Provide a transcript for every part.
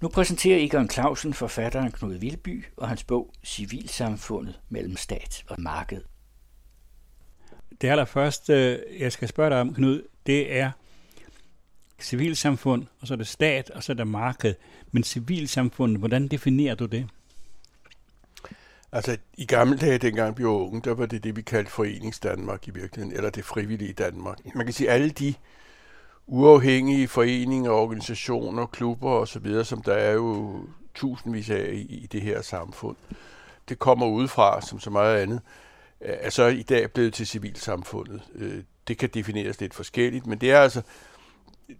Nu præsenterer Egon Clausen forfatteren Knud Vilby og hans bog Civilsamfundet mellem stat og marked. Det allerførste, jeg skal spørge dig om, Knud, det er civilsamfund, og så er det stat, og så er det marked. Men civilsamfundet, hvordan definerer du det? Altså, i gamle dage, dengang vi var unge, der var det det, vi kaldte Foreningsdanmark i virkeligheden, eller det frivillige Danmark. Man kan sige, alle de uafhængige foreninger, organisationer, klubber osv., som der er jo tusindvis af i det her samfund, det kommer udefra, som så meget andet, er så i dag blevet til civilsamfundet. Det kan defineres lidt forskelligt, men det er altså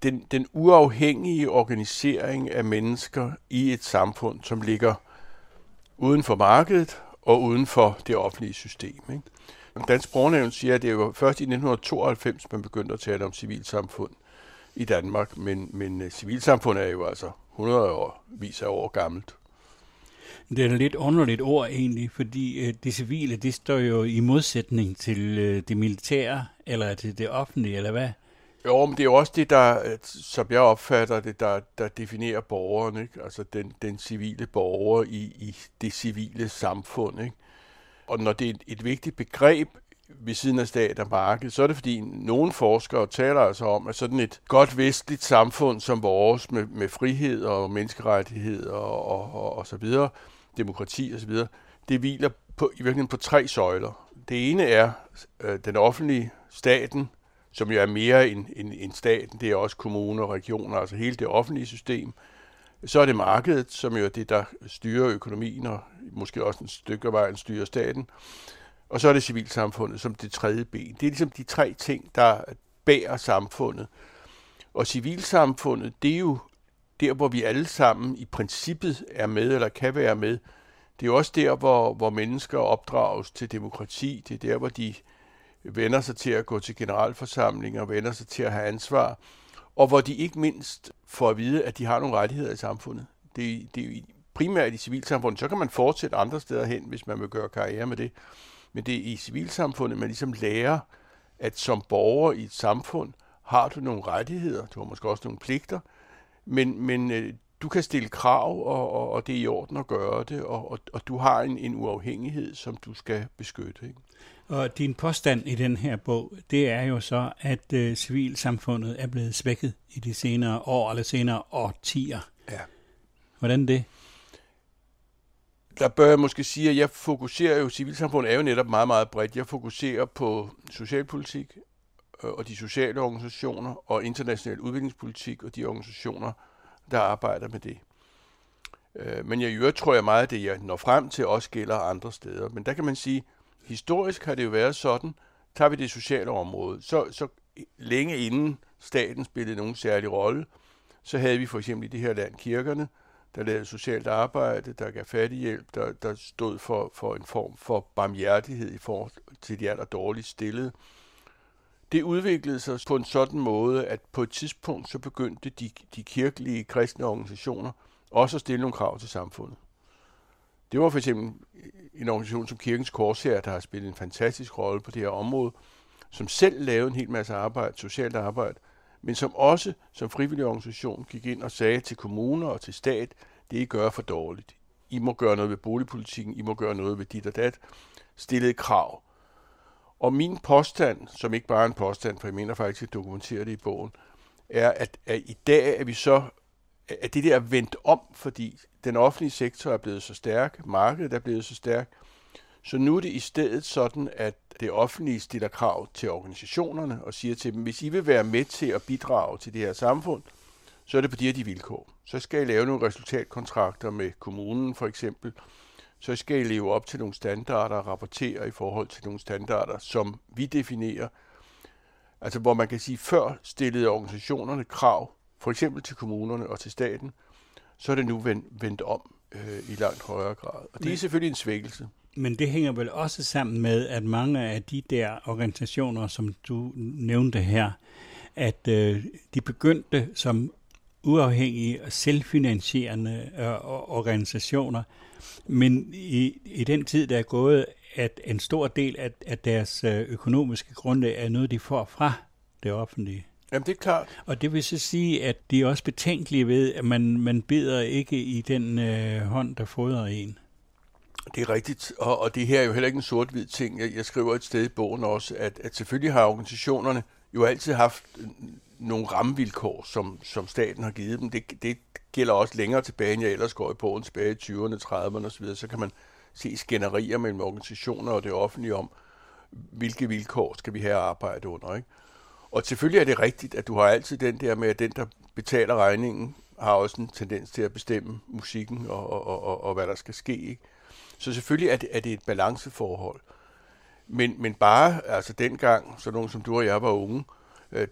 den uafhængige organisering af mennesker i et samfund, som ligger uden for markedet og uden for det offentlige system, ikke? Dansk Sprognævn siger, at det var først i 1992, man begyndte at tale om civilsamfund i Danmark, men civilsamfund er jo altså 100 år gammelt. Det er et lidt underligt ord egentlig, fordi det civile, det står jo i modsætning til det militære, eller til det offentlige, eller hvad? Jo, men det er jo også det, der, som jeg opfatter det, der definerer borgeren, ikke? Altså den civile borger i det civile samfund, ikke? Og når det er et vigtigt begreb ved siden af stat og marked, så er det fordi nogle forskere taler altså om, at sådan et godt vestligt samfund som vores med frihed og menneskerettigheder og så videre, demokrati og så videre, det hviler i virkeligheden på tre søjler. Det ene er den offentlige, staten, som jo er mere end staten, det er også kommuner og regioner, altså hele det offentlige system. Så er det markedet, som jo er det, der styrer økonomien og måske også et stykke af vejen styrer staten. Og så er det civilsamfundet som det tredje ben. Det er ligesom de tre ting, der bærer samfundet. Og civilsamfundet, det er jo der, hvor vi alle sammen i princippet er med eller kan være med. Det er også der, hvor mennesker opdrages til demokrati. Det er der, hvor de vender sig til at gå til generalforsamlinger, vender sig til at have ansvar, og hvor de ikke mindst får at vide, at de har nogle rettigheder i samfundet. Det er primært i civilsamfundet. Så kan man fortsætte andre steder hen, hvis man vil gøre karriere med det. Men det er i civilsamfundet, man ligesom lærer, at som borger i et samfund har du nogle rettigheder, du har måske også nogle pligter, men du kan stille krav, og det er i orden at gøre det, og du har en uafhængighed, som du skal beskytte, ikke? Og din påstand i den her bog, det er jo så, at civilsamfundet er blevet svækket i de senere år, eller senere årtier. Ja. Hvordan det? Der bør jeg måske sige, at jeg fokuserer jo, civilsamfundet er jo netop meget, meget bredt. Jeg fokuserer på socialpolitik og de sociale organisationer og international udviklingspolitik og de organisationer, der arbejder med det. Men jeg i øvrigt tror jeg meget, at det, jeg når frem til, også gælder andre steder. Men der kan man sige, historisk har det jo været sådan, tager vi det sociale område, så længe inden staten spillede nogen særlig rolle, så havde vi for eksempel i det her land kirkerne, der lavede socialt arbejde, der gav fattighjælp, der stod for en form for barmhjertighed i forhold til de aller dårligt stillede. Det udviklede sig på en sådan måde, at på et tidspunkt så begyndte de kirkelige kristne organisationer også at stille nogle krav til samfundet. Det var for eksempel en organisation som Kirkens Korshær, der har spillet en fantastisk rolle på det her område, som selv lavede en hel masse arbejde, socialt arbejde, men som også som frivillig organisation gik ind og sagde til kommuner og til stat, det I gør for dårligt. I må gøre noget ved boligpolitikken, I må gøre noget ved dit og dat, stillede krav. Og min påstand, som ikke bare er en påstand, for jeg mener faktisk, at jeg dokumenterer det i bogen, er, at i dag er vi så, at det der er vendt om, fordi den offentlige sektor er blevet så stærk, markedet er blevet så stærk, så nu er det i stedet sådan, at det offentlige stiller krav til organisationerne og siger til dem, hvis I vil være med til at bidrage til det her samfund, så er det på de her de vilkår. Så skal I lave nogle resultatkontrakter med kommunen for eksempel, så skal I leve op til nogle standarder og rapportere i forhold til nogle standarder, som vi definerer. Altså hvor man kan sige, før stillede organisationerne krav, for eksempel til kommunerne og til staten, så er det nu vendt om i langt højere grad. Og det er selvfølgelig en svækkelse. Men det hænger vel også sammen med, at mange af de der organisationer, som du nævnte her, at de begyndte som uafhængige og selvfinansierende organisationer, men i den tid, der er gået, at en stor del af deres økonomiske grundlag er noget, de får fra det offentlige. Jamen, det er klart. Og det vil så sige, at det er også betænkeligt ved, at man bider ikke i den hånd, der fodrer en. Det er rigtigt, og det her er jo heller ikke en sort-hvid ting. Jeg skriver et sted i bogen også, at selvfølgelig har organisationerne jo altid haft nogle rammevilkår, som staten har givet dem. Det gælder også længere tilbage, end jeg ellers går i bogen, tilbage i 20'erne, 30'erne osv. Så kan man se skænderier mellem organisationer og det offentlige om, hvilke vilkår skal vi have at arbejde under, ikke? Og selvfølgelig er det rigtigt, at du har altid den der med, at den, der betaler regningen, har også en tendens til at bestemme musikken og hvad der skal ske, ikke? Så selvfølgelig er det et balanceforhold. Men bare, altså dengang, så nogen som du og jeg var unge,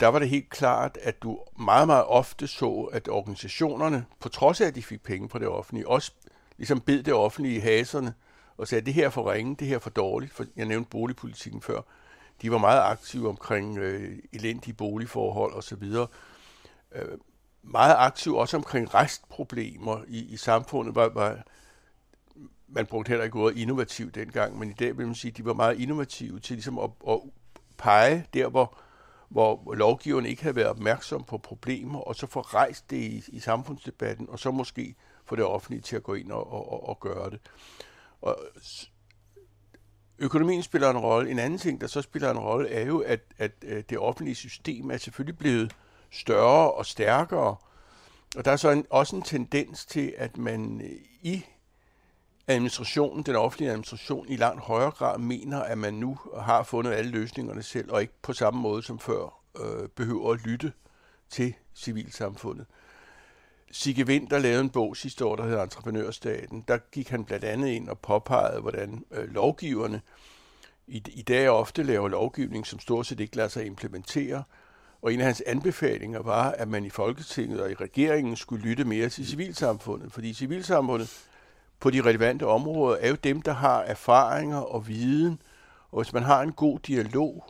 der var det helt klart, at du meget, meget ofte så, at organisationerne, på trods af, at de fik penge fra det offentlige, også ligesom bed det offentlige i haserne og sagde, at det her er for ringe, det her er for dårligt. For jeg nævnte boligpolitikken før. De var meget aktive omkring elendige boligforhold osv. Meget aktive også omkring restproblemer i samfundet. Man brugte heller ikke ordet innovativ dengang, men i dag vil man sige, at de var meget innovative til ligesom at pege der, hvor lovgiverne ikke havde været opmærksom på problemer, og så få rejst det i samfundsdebatten, og så måske få det offentlige til at gå ind og gøre det. Og økonomien spiller en rolle. En anden ting, der så spiller en rolle, er jo, at det offentlige system er selvfølgelig blevet større og stærkere, og der er så også en tendens til, at man i administrationen, den offentlige administration, i langt højere grad mener, at man nu har fundet alle løsningerne selv, og ikke på samme måde som før behøver at lytte til civilsamfundet. Sigge Winther lavede en bog sidste år, der hedder Entreprenørstaten. Der gik han blandt andet ind og påpegede, hvordan lovgiverne i dag ofte laver lovgivning, som stort set ikke lader sig implementere. Og en af hans anbefalinger var, at man i Folketinget og i regeringen skulle lytte mere til civilsamfundet, fordi civilsamfundet på de relevante områder er jo dem, der har erfaringer og viden. Og hvis man har en god dialog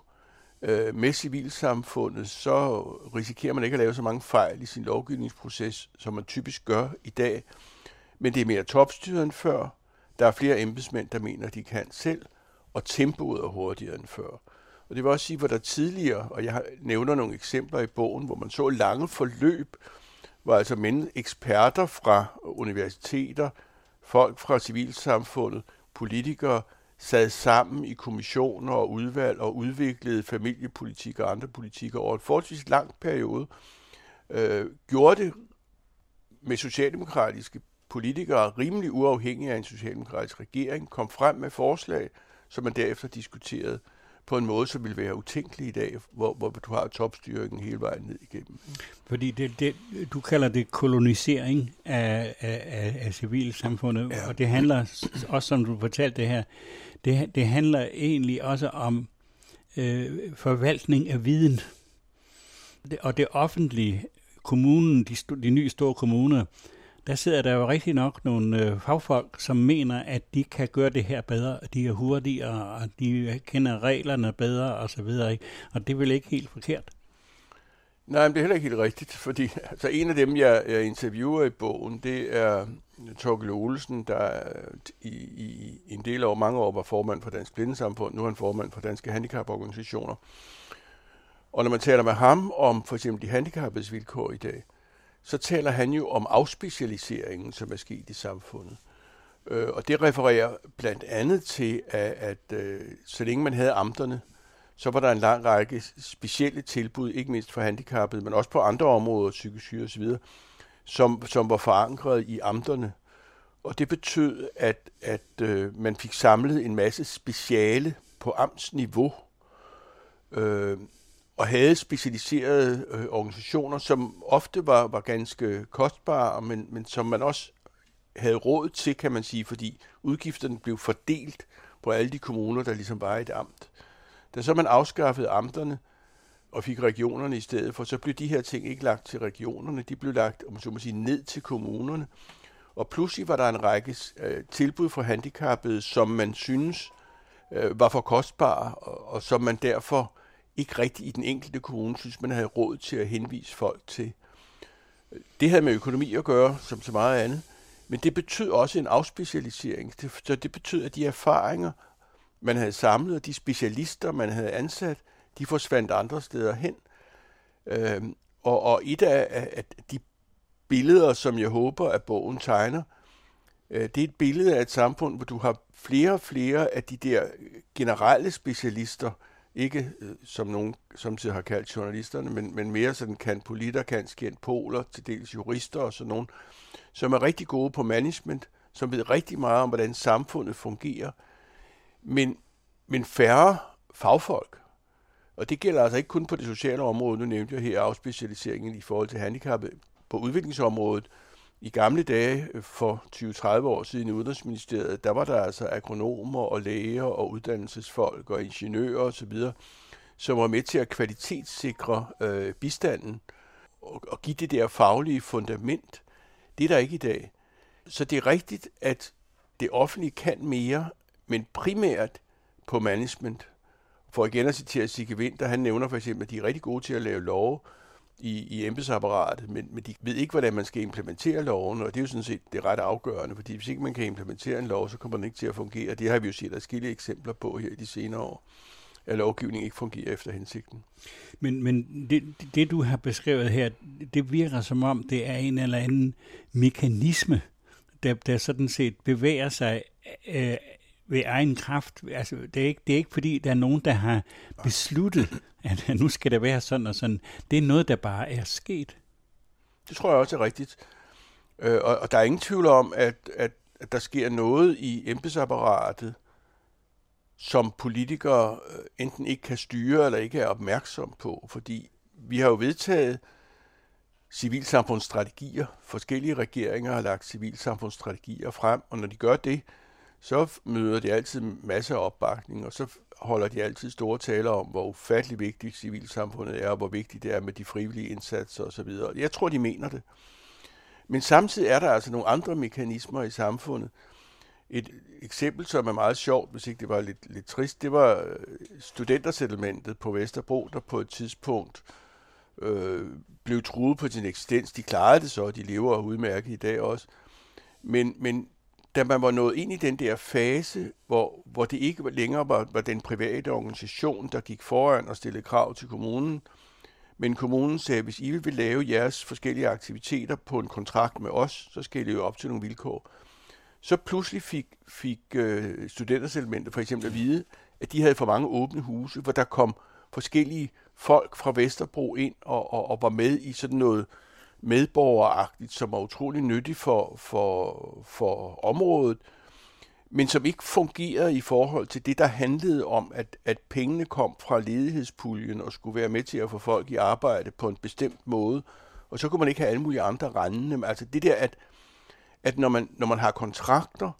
med civilsamfundet, så risikerer man ikke at lave så mange fejl i sin lovgivningsproces, som man typisk gør i dag. Men det er mere topstyret end før. Der er flere embedsmænd, der mener, de kan selv, og tempoet er hurtigere end før. Og det vil også sige, hvor der tidligere, og jeg nævner nogle eksempler i bogen, hvor man så lange forløb, hvor altså eksperter fra universiteter, folk fra civilsamfundet, politikere, sad sammen i kommissioner og udvalg og udviklede familiepolitik og andre politikker over en forholdsvis lang periode, gjorde det med socialdemokratiske politikere rimelig uafhængige af en socialdemokratisk regering, kom frem med forslag, som man derefter diskuterede på en måde, som ville være utænkelig i dag, hvor du har topstyringen hele vejen ned igennem. Fordi du kalder det kolonisering af civilsamfundet, ja. Og det handler også, som du fortalte det her, det handler egentlig også om forvaltning af viden. Og det offentlige, kommunen, de nye store kommuner, der sidder der jo rigtig nok nogle fagfolk, som mener, at de kan gøre det her bedre, de er hurtigere, og de kender reglerne bedre osv. Og det er vel ikke helt forkert? Nej, men det er heller ikke helt rigtigt, fordi altså, en af dem, jeg interviewer i bogen, det er Torkild Olsen, der i en del år, mange år, var formand for Dansk Blindesamfund, nu er han formand for Danske Handicaporganisationer. Og når man taler med ham om for eksempel de handicappedes vilkår i dag, så taler han jo om afspecialiseringen, som er sket i samfundet. Og det refererer blandt andet til, at så længe man havde amterne, så var der en lang række specielle tilbud, ikke mindst for handicappede, men også på andre områder, psykisk syge osv., som var forankret i amterne. Og det betød, at man fik samlet en masse speciale på amtsniveau, og havde specialiserede organisationer, som ofte var ganske kostbare, men som man også havde råd til, kan man sige, fordi udgifterne blev fordelt på alle de kommuner, der ligesom var et amt. Da så man afskaffede amterne og fik regionerne i stedet for, så blev de her ting ikke lagt til regionerne, de blev lagt, om så må sige, ned til kommunerne. Og pludselig var der en række tilbud for handicappede, som man synes var for kostbare, og som man derfor ikke rigtigt i den enkelte kommune, synes man havde råd til at henvise folk til. Det havde med økonomi at gøre, som så meget andet, men det betød også en afspecialisering. Så det betød, at de erfaringer, man havde samlet, og de specialister, man havde ansat, de forsvandt andre steder hen. Og et af de billeder, som jeg håber, at bogen tegner, det er et billede af et samfund, hvor du har flere og flere af de der generelle specialister, ikke som nogen samtidig har kaldt journalisterne, men mere sådan kantpoliter, kantskjentpoler, til dels jurister og sådan nogen, som er rigtig gode på management, som ved rigtig meget om, hvordan samfundet fungerer, men færre fagfolk. Og det gælder altså ikke kun på det sociale område, nu nævnte jeg her afspecialiseringen i forhold til handicappede. På udviklingsområdet i gamle dage, for 20-30 år siden i Udenrigsministeriet, der var der altså agronomer og læger og uddannelsesfolk og ingeniører osv., som var med til at kvalitetssikre bistanden og give det der faglige fundament. Det er der ikke i dag. Så det er rigtigt, at det offentlige kan mere, men primært på management. For igen at citere Sigge Winther, han nævner for eksempel, at de er rigtig gode til at lave love i embedsapparatet, men de ved ikke, hvordan man skal implementere loven, og det er jo sådan set det ret afgørende, fordi hvis ikke man kan implementere en lov, så kommer den ikke til at fungere. Det har vi jo set adskillige eksempler på her i de senere år, at lovgivningen ikke fungerer efter hensigten. Men det, du har beskrevet her, det virker som om, det er en eller anden mekanisme, der sådan set bevæger sig ved egen kraft. Altså, det er ikke fordi, der er nogen, der har besluttet, at nu skal det være sådan og sådan. Det er noget, der bare er sket. Det tror jeg også er rigtigt. Og der er ingen tvivl om, at der sker noget i embedsapparatet, som politikere enten ikke kan styre eller ikke er opmærksom på. Fordi vi har jo vedtaget civilsamfundsstrategier. Forskellige regeringer har lagt civilsamfundsstrategier frem, og når de gør det, så møder de altid masser af opbakning, og så holder de altid store taler om, hvor ufattelig vigtigt civilsamfundet er, og hvor vigtigt det er med de frivillige indsatser osv. Jeg tror, de mener det. Men samtidig er der altså nogle andre mekanismer i samfundet. Et eksempel, som er meget sjovt, hvis ikke det var lidt trist, det var studentersettlementet på Vesterbro, der på et tidspunkt blev truet på sin eksistens. De klarede det så, og de lever udmærket i dag også. Men da man var nået ind i den der fase, hvor det ikke længere var den private organisation, der gik foran og stillede krav til kommunen, men kommunen sagde, hvis I vil lave jeres forskellige aktiviteter på en kontrakt med os, så skal I leve op til nogle vilkår. Så pludselig fik studenterselementet for eksempel at vide, at de havde for mange åbne huse, hvor der kom forskellige folk fra Vesterbro ind og var med i sådan noget medborgeragtigt, som er utrolig nyttig for området, men som ikke fungerede i forhold til det, der handlede om, at pengene kom fra ledighedspuljen og skulle være med til at få folk i arbejde på en bestemt måde, og så kunne man ikke have alle mulige andre rendende. Altså det der, at når man har kontrakter,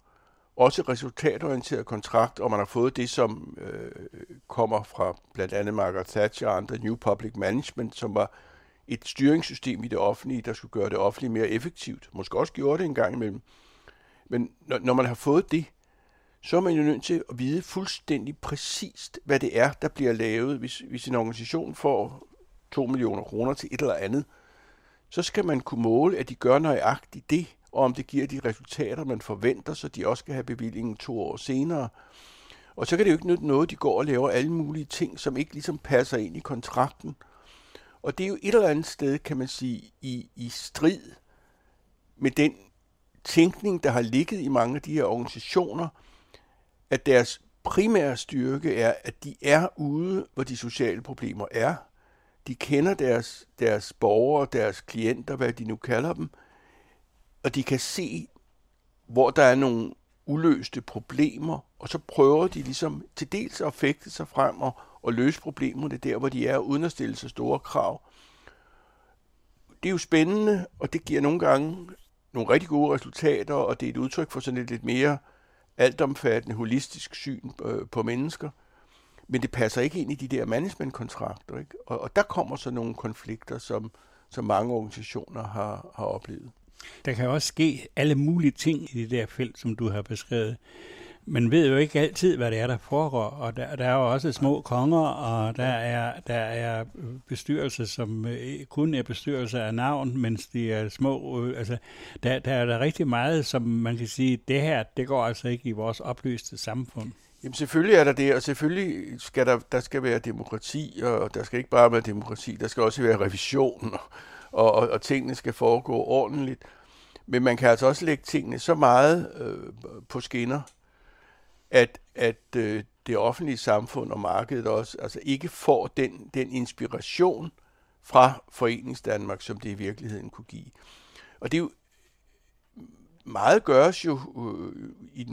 også resultatorienterede kontrakter, og man har fået det, som kommer fra blandt andet Margaret Thatcher og andre, New Public Management, som var et styringssystem i det offentlige, der skulle gøre det offentlige mere effektivt. Måske også gjorde det en gang imellem. Men når man har fået det, så er man jo nødt til at vide fuldstændig præcist, hvad det er, der bliver lavet. Hvis en organisation får 2 millioner kroner til et eller andet, så skal man kunne måle, at de gør nøjagtigt det, og om det giver de resultater, man forventer, så de også skal have bevillingen 2 år senere. Og så kan det jo ikke nytte noget, de går og laver alle mulige ting, som ikke ligesom passer ind i kontrakten. Og det er jo et eller andet sted, kan man sige, i strid med den tænkning, der har ligget i mange af de her organisationer, at deres primære styrke er, at de er ude, hvor de sociale problemer er. De kender deres borgere, deres klienter, hvad de nu kalder dem, og de kan se, hvor der er nogle uløste problemer, og så prøver de ligesom til dels at fægte sig frem og løse problemerne der, hvor de er, uden at stille så store krav. Det er jo spændende, og det giver nogle gange nogle rigtig gode resultater, og det er et udtryk for sådan et lidt mere altomfattende, holistisk syn på mennesker. Men det passer ikke ind i de der managementkontrakter, ikke? Og der kommer så nogle konflikter, som mange organisationer har oplevet. Der kan også ske alle mulige ting i det der felt, som du har beskrevet. Man ved jo ikke altid, hvad det er, der foregår, og der er jo også små konger, og der er bestyrelser, som kun er bestyrelser af navn, mens de er små. Altså, der er der rigtig meget, som man kan sige, det her, det går altså ikke i vores oplyste samfund. Jamen selvfølgelig er der det, og selvfølgelig skal der skal være demokrati, og der skal ikke bare være demokrati, der skal også være revision, og tingene skal foregå ordentligt. Men man kan altså også lægge tingene så meget på skinner, at det offentlige samfund og markedet også altså ikke får den inspiration fra Foreningsdanmark, som det i virkeligheden kunne give. Og det er jo, meget gøres jo i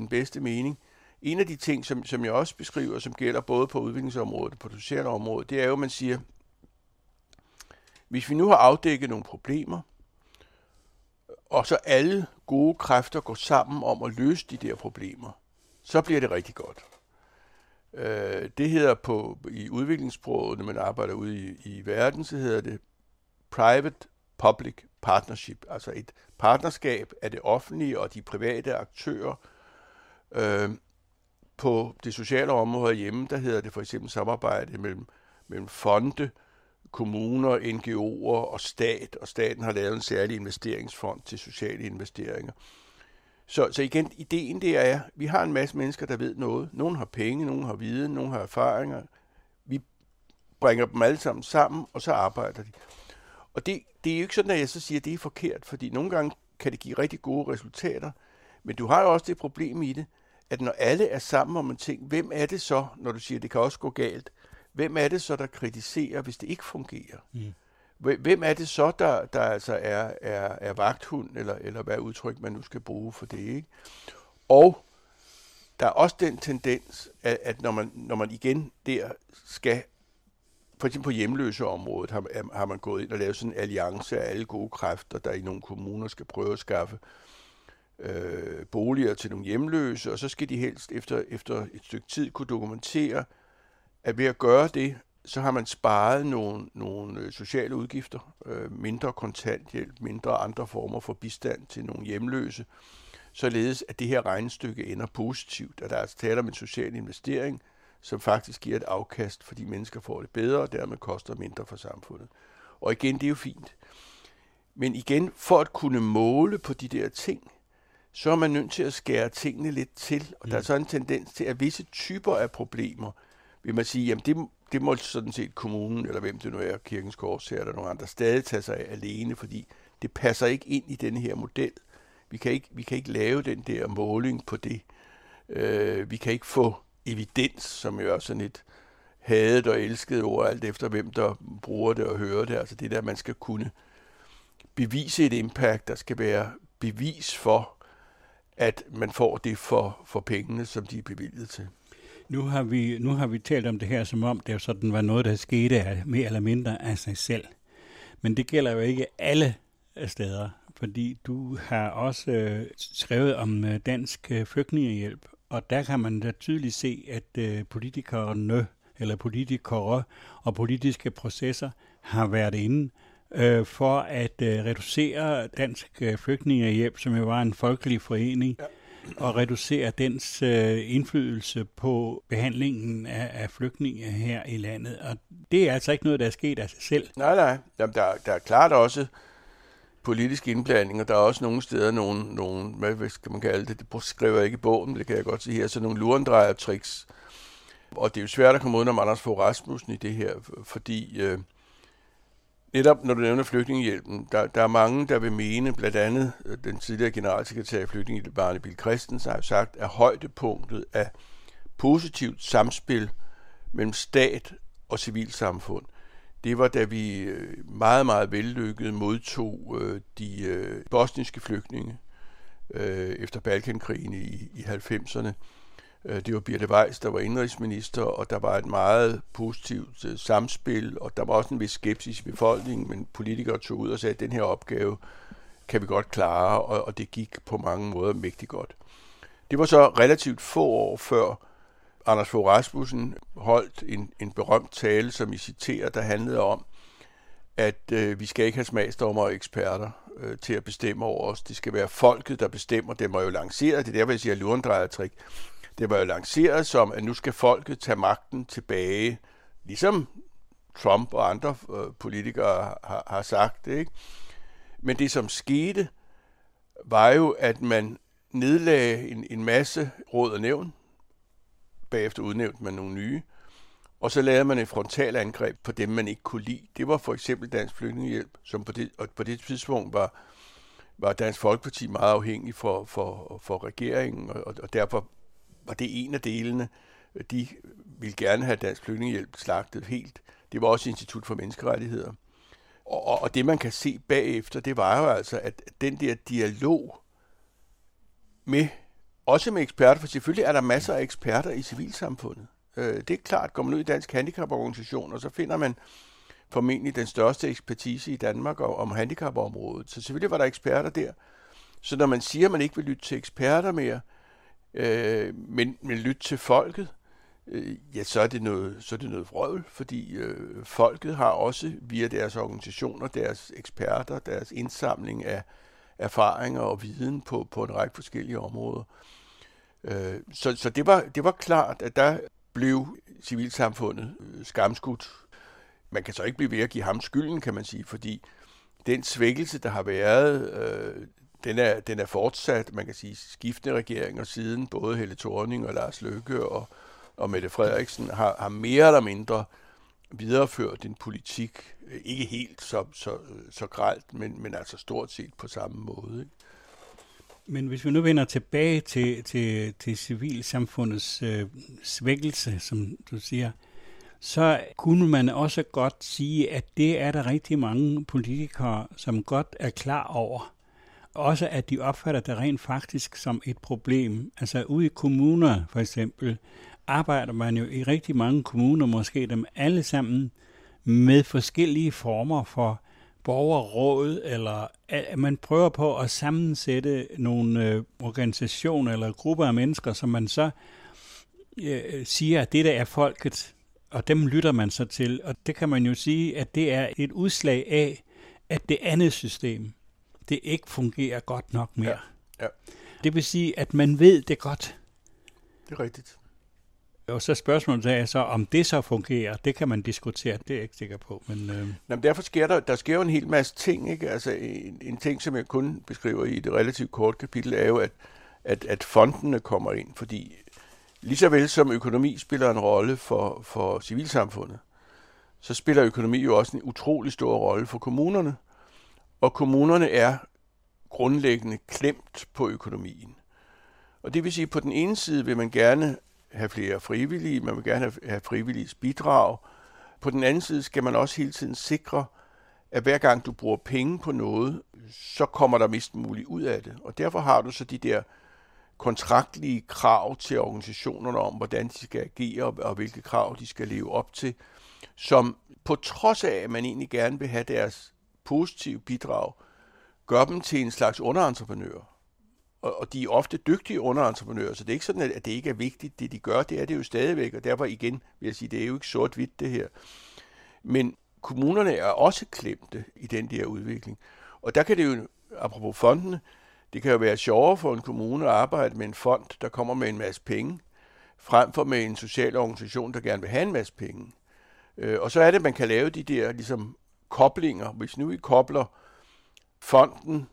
den bedste mening. En af de ting, som jeg også beskriver, som gælder både på udviklingsområdet og på det sociale område, det er jo, at man siger, hvis vi nu har afdækket nogle problemer, og så alle gode kræfter går sammen om at løse de der problemer, så bliver det rigtig godt. Det hedder i udviklingssproget, når man arbejder ude i verden, så hedder det Private-Public Partnership, altså et partnerskab af det offentlige og de private aktører. På det sociale område hjemme, der hedder det for eksempel samarbejde mellem fonde, kommuner, NGO'er og stat, og staten har lavet en særlig investeringsfond til sociale investeringer. Så igen, ideen der er, vi har en masse mennesker, der ved noget. Nogle har penge, nogle har viden, nogle har erfaringer. Vi bringer dem alle sammen, og så arbejder de. Og det er jo ikke sådan, at jeg så siger, at det er forkert, fordi nogle gange kan det give rigtig gode resultater, men du har jo også det problem i det, at når alle er sammen om en ting, hvem er det så, når du siger, at det kan også gå galt, hvem er det så, der kritiserer, hvis det ikke fungerer? Mm. Hvem er det så, der altså er vagthund, eller hvad udtryk man nu skal bruge for det, ikke? Og der er også den tendens, at når man igen der skal, for eksempel på hjemløseområdet, har man gået ind og lavet sådan en alliance af alle gode kræfter, der i nogle kommuner skal prøve at skaffe boliger til nogle hjemløse, og så skal de helst efter et stykke tid kunne dokumentere, at ved at gøre det, så har man sparet nogle sociale udgifter, mindre kontanthjælp, mindre andre former for bistand til nogle hjemløse, således at det her regnestykke ender positivt, og der er altså tale om en social investering, som faktisk giver et afkast, fordi mennesker får det bedre, og dermed koster mindre for samfundet. Og igen, det er jo fint. Men igen, for at kunne måle på de der ting, så er man nødt til at skære tingene lidt til, og der er så en tendens til, at visse typer af problemer, vil man sige, jamen det må sådan set kommunen, eller hvem det nu er, Kirkens Korshær eller nogen andre, stadig tage sig af alene, fordi det passer ikke ind i den her model. Vi kan ikke lave den der måling på det. Vi kan ikke få evidens, som jo er sådan et hadet og elsket ord, alt efter hvem der bruger det og hører det. Altså det der, man skal kunne bevise et impact, der skal være bevis for, at man får det for pengene, som de er bevilget til. Nu har vi talt om det her, som om det sådan var noget, der skete mere eller mindre af sig selv. Men det gælder jo ikke alle steder, fordi du har også skrevet om Dansk Flygtningehjælp, og der kan man da tydeligt se, at politikere og politiske processer har været inde for at reducere Dansk Flygtningehjælp, som jo var en folkelig forening, og reducere dens indflydelse på behandlingen af flygtninge her i landet. Og det er altså ikke noget, der er sket af sig selv. Nej. Jamen, der er klart også politisk indblanding, og der er også nogle steder nogle, hvad skal man kalde det, det skriver jeg ikke i bogen, det kan jeg godt sige her, så nogle lurendrejertricks. Og det er jo svært at komme udenom Anders Fogh Rasmussen i det her, fordi netop når du nævner flygtningehjælpen, der er mange, der vil mene, blandt andet den tidligere generalsekretær i flygtningehjælpen, Bille Kristensen, har sagt, at højdepunktet af positivt samspil mellem stat og civilsamfund, det var, da vi meget, meget vellykket modtog de bosniske flygtninge efter Balkankrigen i 90'erne. Det var Birthe Weiss, der var indrigsminister, og der var et meget positivt samspil, og der var også en vis skepsis i befolkningen, men politikere tog ud og sagde, at den her opgave kan vi godt klare, og det gik på mange måder mægtigt godt. Det var så relativt få år før Anders Fogh Rasmussen holdt en berømt tale, som I citerer, der handlede om, at vi skal ikke have smagsdommere og eksperter til at bestemme over os. Det skal være folket, der bestemmer. Det var jo lanceret. Det er derfor, jeg siger lurendrejertrik. Det var jo lanceret som, at nu skal folket tage magten tilbage, ligesom Trump og andre politikere har sagt det, ikke? Men det, som skete, var jo, at man nedlagde en masse råd og nævn, bagefter udnævnte man nogle nye. Og så lavede man et frontalangreb på dem, man ikke kunne lide. Det var for eksempel Dansk Flygtningehjælp, som på det tidspunkt var Dansk Folkeparti meget afhængig for regeringen, og derfor var det en af delene. De ville gerne have Dansk Flygtningehjælp slagtet helt. Det var også Institut for Menneskerettigheder. Og det, man kan se bagefter, det var jo altså, at den der dialog også med eksperter, for selvfølgelig er der masser af eksperter i civilsamfundet. Det er klart, går man ud i Dansk Handicaporganisationer, så finder man formentlig den største ekspertise i Danmark om handicapområdet. Så selvfølgelig var der eksperter der. Så når man siger, at man ikke vil lytte til eksperter mere, men lytte til folket, så er det noget vrøvl, fordi folket har også via deres organisationer, deres eksperter, deres indsamling af erfaringer og viden på en række forskellige områder. Så det var klart, at der blev civilsamfundet skamskudt. Man kan så ikke blive ved at give ham skylden, kan man sige, fordi den svækkelse, der har været, den er fortsat, man kan sige, skiftende regeringer siden, både Helle Thorning og Lars Løkke og Mette Frederiksen har mere eller mindre videreført en politik, ikke helt så grelt, men altså stort set på samme måde, ikke? Men hvis vi nu vender tilbage til civilsamfundets svækkelse, som du siger, så kunne man også godt sige, at det er der rigtig mange politikere, som godt er klar over. Også at de opfatter det rent faktisk som et problem. Altså ude i kommuner for eksempel, arbejder man jo i rigtig mange kommuner, måske dem alle sammen, med forskellige former for borgerråd, eller at man prøver på at sammensætte nogle organisationer eller grupper af mennesker, som man så siger, at det der er folket, og dem lytter man så til. Og det kan man jo sige, at det er et udslag af, at det andet system, det ikke fungerer godt nok mere. Ja. Ja. Det vil sige, at man ved det godt. Det er rigtigt. Og så spørgsmålet er så, om det så fungerer, det kan man diskutere, det er jeg ikke sikker på. Men, Jamen, derfor sker der sker jo en hel masse ting, ikke? Altså en ting, som jeg kun beskriver i det relativt korte kapitel, er jo, at fondene kommer ind, fordi lige så vel som økonomi spiller en rolle for civilsamfundet, så spiller økonomi jo også en utrolig stor rolle for kommunerne, og kommunerne er grundlæggende klemt på økonomien. Og det vil sige, at på den ene side vil man gerne have flere frivillige, man vil gerne have frivilliges bidrag. På den anden side skal man også hele tiden sikre, at hver gang du bruger penge på noget, så kommer der mest muligt ud af det. Og derfor har du så de der kontraktlige krav til organisationerne om, hvordan de skal agere og hvilke krav de skal leve op til, som på trods af, at man egentlig gerne vil have deres positive bidrag, gør dem til en slags underentreprenører. Og de er ofte dygtige underentreprenører, så det er ikke sådan, at det ikke er vigtigt, det de gør, det er det jo stadigvæk, og derfor igen vil jeg sige, det er jo ikke sort-hvidt det her. Men kommunerne er også klemte i den der udvikling. Og der kan det jo, apropos fondene, det kan jo være sjovere for en kommune at arbejde med en fond, der kommer med en masse penge, frem for med en social organisation, der gerne vil have en masse penge. Og så er det, at man kan lave de der ligesom koblinger. Hvis nu I kobler fonden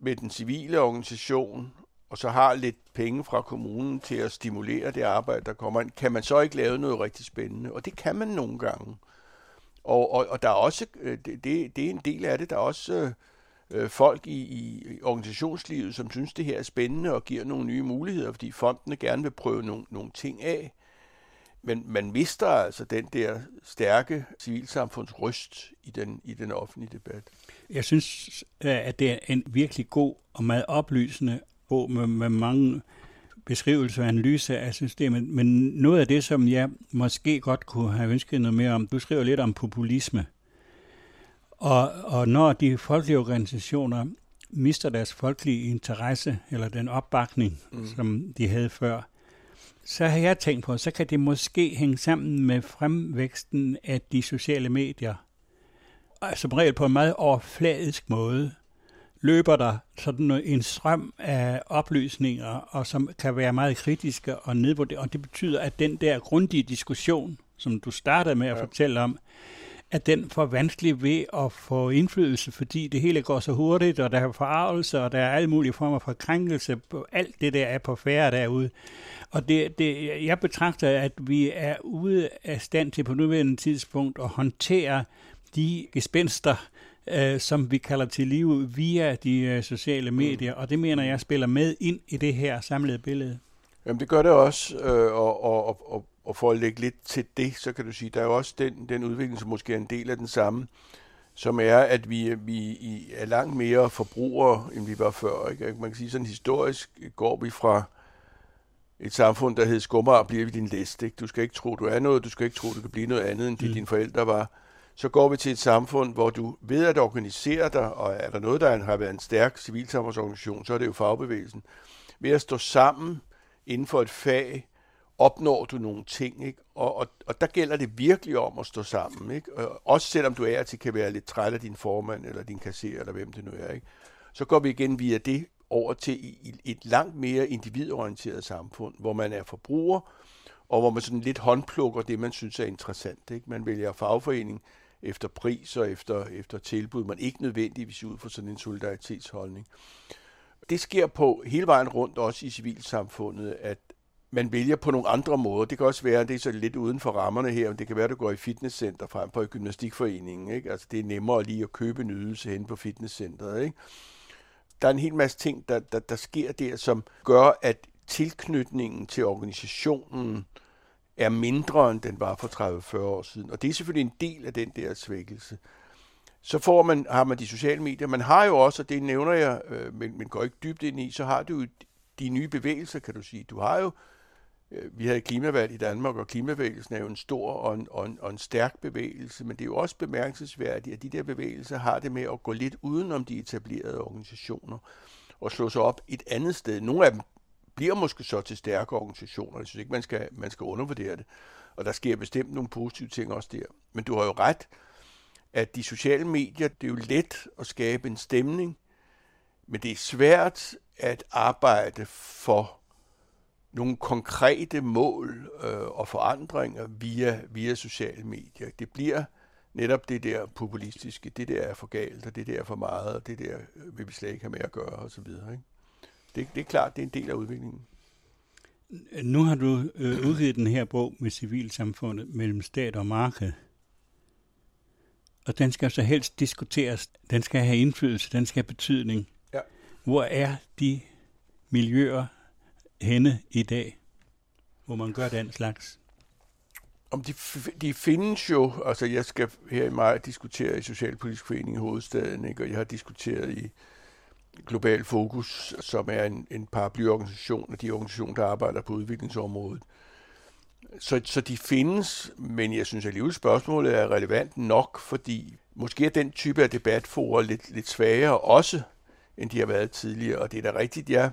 med den civile organisation, og så har lidt penge fra kommunen til at stimulere det arbejde, der kommer ind, kan man så ikke lave noget rigtig spændende? Og det kan man nogle gange. Og der er også, det er en del af det, der er også folk i organisationslivet, som synes, det her er spændende og giver nogle nye muligheder, fordi fondene gerne vil prøve nogle ting af. Men man mister altså den der stærke civilsamfundsryst i den offentlige debat. Jeg synes, at det er en virkelig god og meget oplysende bog med mange beskrivelser og analyser af systemet. Men noget af det, som jeg måske godt kunne have ønsket noget mere om, du skriver lidt om populisme. Og når de folkelige organisationer mister deres folkelige interesse eller den opbakning, som de havde før, så har jeg tænkt på, så kan det måske hænge sammen med fremvæksten af de sociale medier. Og som regel på en meget overfladisk måde løber der sådan en strøm af oplysninger, og som kan være meget kritiske og nedvurderet. Og det betyder, at den der grundige diskussion, som du startede med at fortælle om, at den får vanskelig ved at få indflydelse, fordi det hele går så hurtigt, og der er forarvelse, og der er alle mulige former for krænkelse. Alt det der er på færre derude. Og jeg betragter, at vi er ude af stand til på nuværende tidspunkt at håndtere de gespenster, som vi kalder til live via de sociale medier, og det mener jeg spiller med ind i det her samlede billede. Jamen det gør det også, og for at lægge lidt til det, så kan du sige, der er jo også den udvikling, som måske er en del af den samme, som er, at vi er langt mere forbrugere, end vi var før. Ikke? Man kan sige, sådan historisk går vi fra et samfund, der hed skummer, bliver vi din læst. Ikke? Du skal ikke tro, du er noget, du skal ikke tro, du kan blive noget andet, end det dine forældre var. Så går vi til et samfund, hvor du ved at organisere dig, og er der noget, der har været en stærk civilsamfundsorganisation, så er det jo fagbevægelsen. Ved at stå sammen inden for et fag, opnår du nogle ting, ikke? Og der gælder det virkelig om at stå sammen, ikke? Også selvom du til kan være lidt træt af din formand, eller din kasserer, eller hvem det nu er, ikke? Så går vi igen via det over til et langt mere individorienteret samfund, hvor man er forbruger, og hvor man sådan lidt håndplukker det, man synes er interessant, ikke? Man vælger fagforening efter pris og efter tilbud, men ikke nødvendigvis ud fra sådan en solidaritetsholdning. Det sker på hele vejen rundt, også i civilsamfundet, at man vælger på nogle andre måder. Det kan også være, det er så lidt uden for rammerne her, men det kan være, at du går i fitnesscenter frem på gymnastikforeningen, ikke? Altså, det er nemmere lige at købe en ydelse hen på fitnesscenteret, ikke? Der er en hel masse ting, der sker der, som gør, at tilknytningen til organisationen er mindre, end den var for 30-40 år siden. Og det er selvfølgelig en del af den der svækkelse. Så har man de sociale medier. Man har jo også, og det nævner jeg, men går ikke dybt ind i, så har du jo de nye bevægelser, kan du sige. Du har jo, vi havde klimavalg i Danmark, og klimabevægelsen er jo en stor og en stærk bevægelse, men det er jo også bemærkelsesværdigt, at de der bevægelser har det med at gå lidt udenom de etablerede organisationer og slå sig op et andet sted. Nogle af dem bliver måske så til stærke organisationer. Jeg synes ikke, man skal undervurdere det. Og der sker bestemt nogle positive ting også der. Men du har jo ret, at de sociale medier, det er jo let at skabe en stemning, men det er svært at arbejde for nogle konkrete mål og forandringer via sociale medier. Det bliver netop det der populistiske, det der er for galt, og det der er for meget, og det der vil vi slet ikke have med at gøre, osv., ikke? Det er klart, det er en del af udviklingen. Nu har du udgivet den her bog med civilsamfundet mellem stat og marked. Og den skal så helst diskuteres. Den skal have indflydelse, den skal have betydning. Ja. Hvor er de miljøer henne i dag, hvor man gør den slags? De findes jo, altså jeg skal her i maj diskutere i Socialpolitisk Forening i hovedstaden, ikke? Og jeg har diskuteret i Global Fokus, som er en paraplyorganisation af de organisationer, der arbejder på udviklingsområdet. Så de findes, men jeg synes alligevel spørgsmålet er relevant nok, fordi måske er den type af debatforer lidt svagere også, end de har været tidligere, og det er da rigtigt, jeg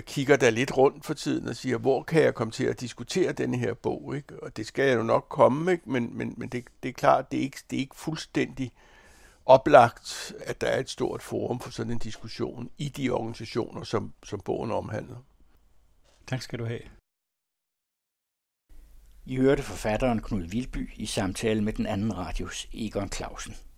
kigger da lidt rundt for tiden og siger, hvor kan jeg komme til at diskutere denne her bog, ikke? Og det skal jeg jo nok komme, ikke? Men det er klart, det er ikke fuldstændig oplagt, at der er et stort forum for sådan en diskussion i de organisationer, som bogen omhandler. Tak skal du have. I hørte forfatteren Knud Vilby i samtale med den anden radios Egon Clausen.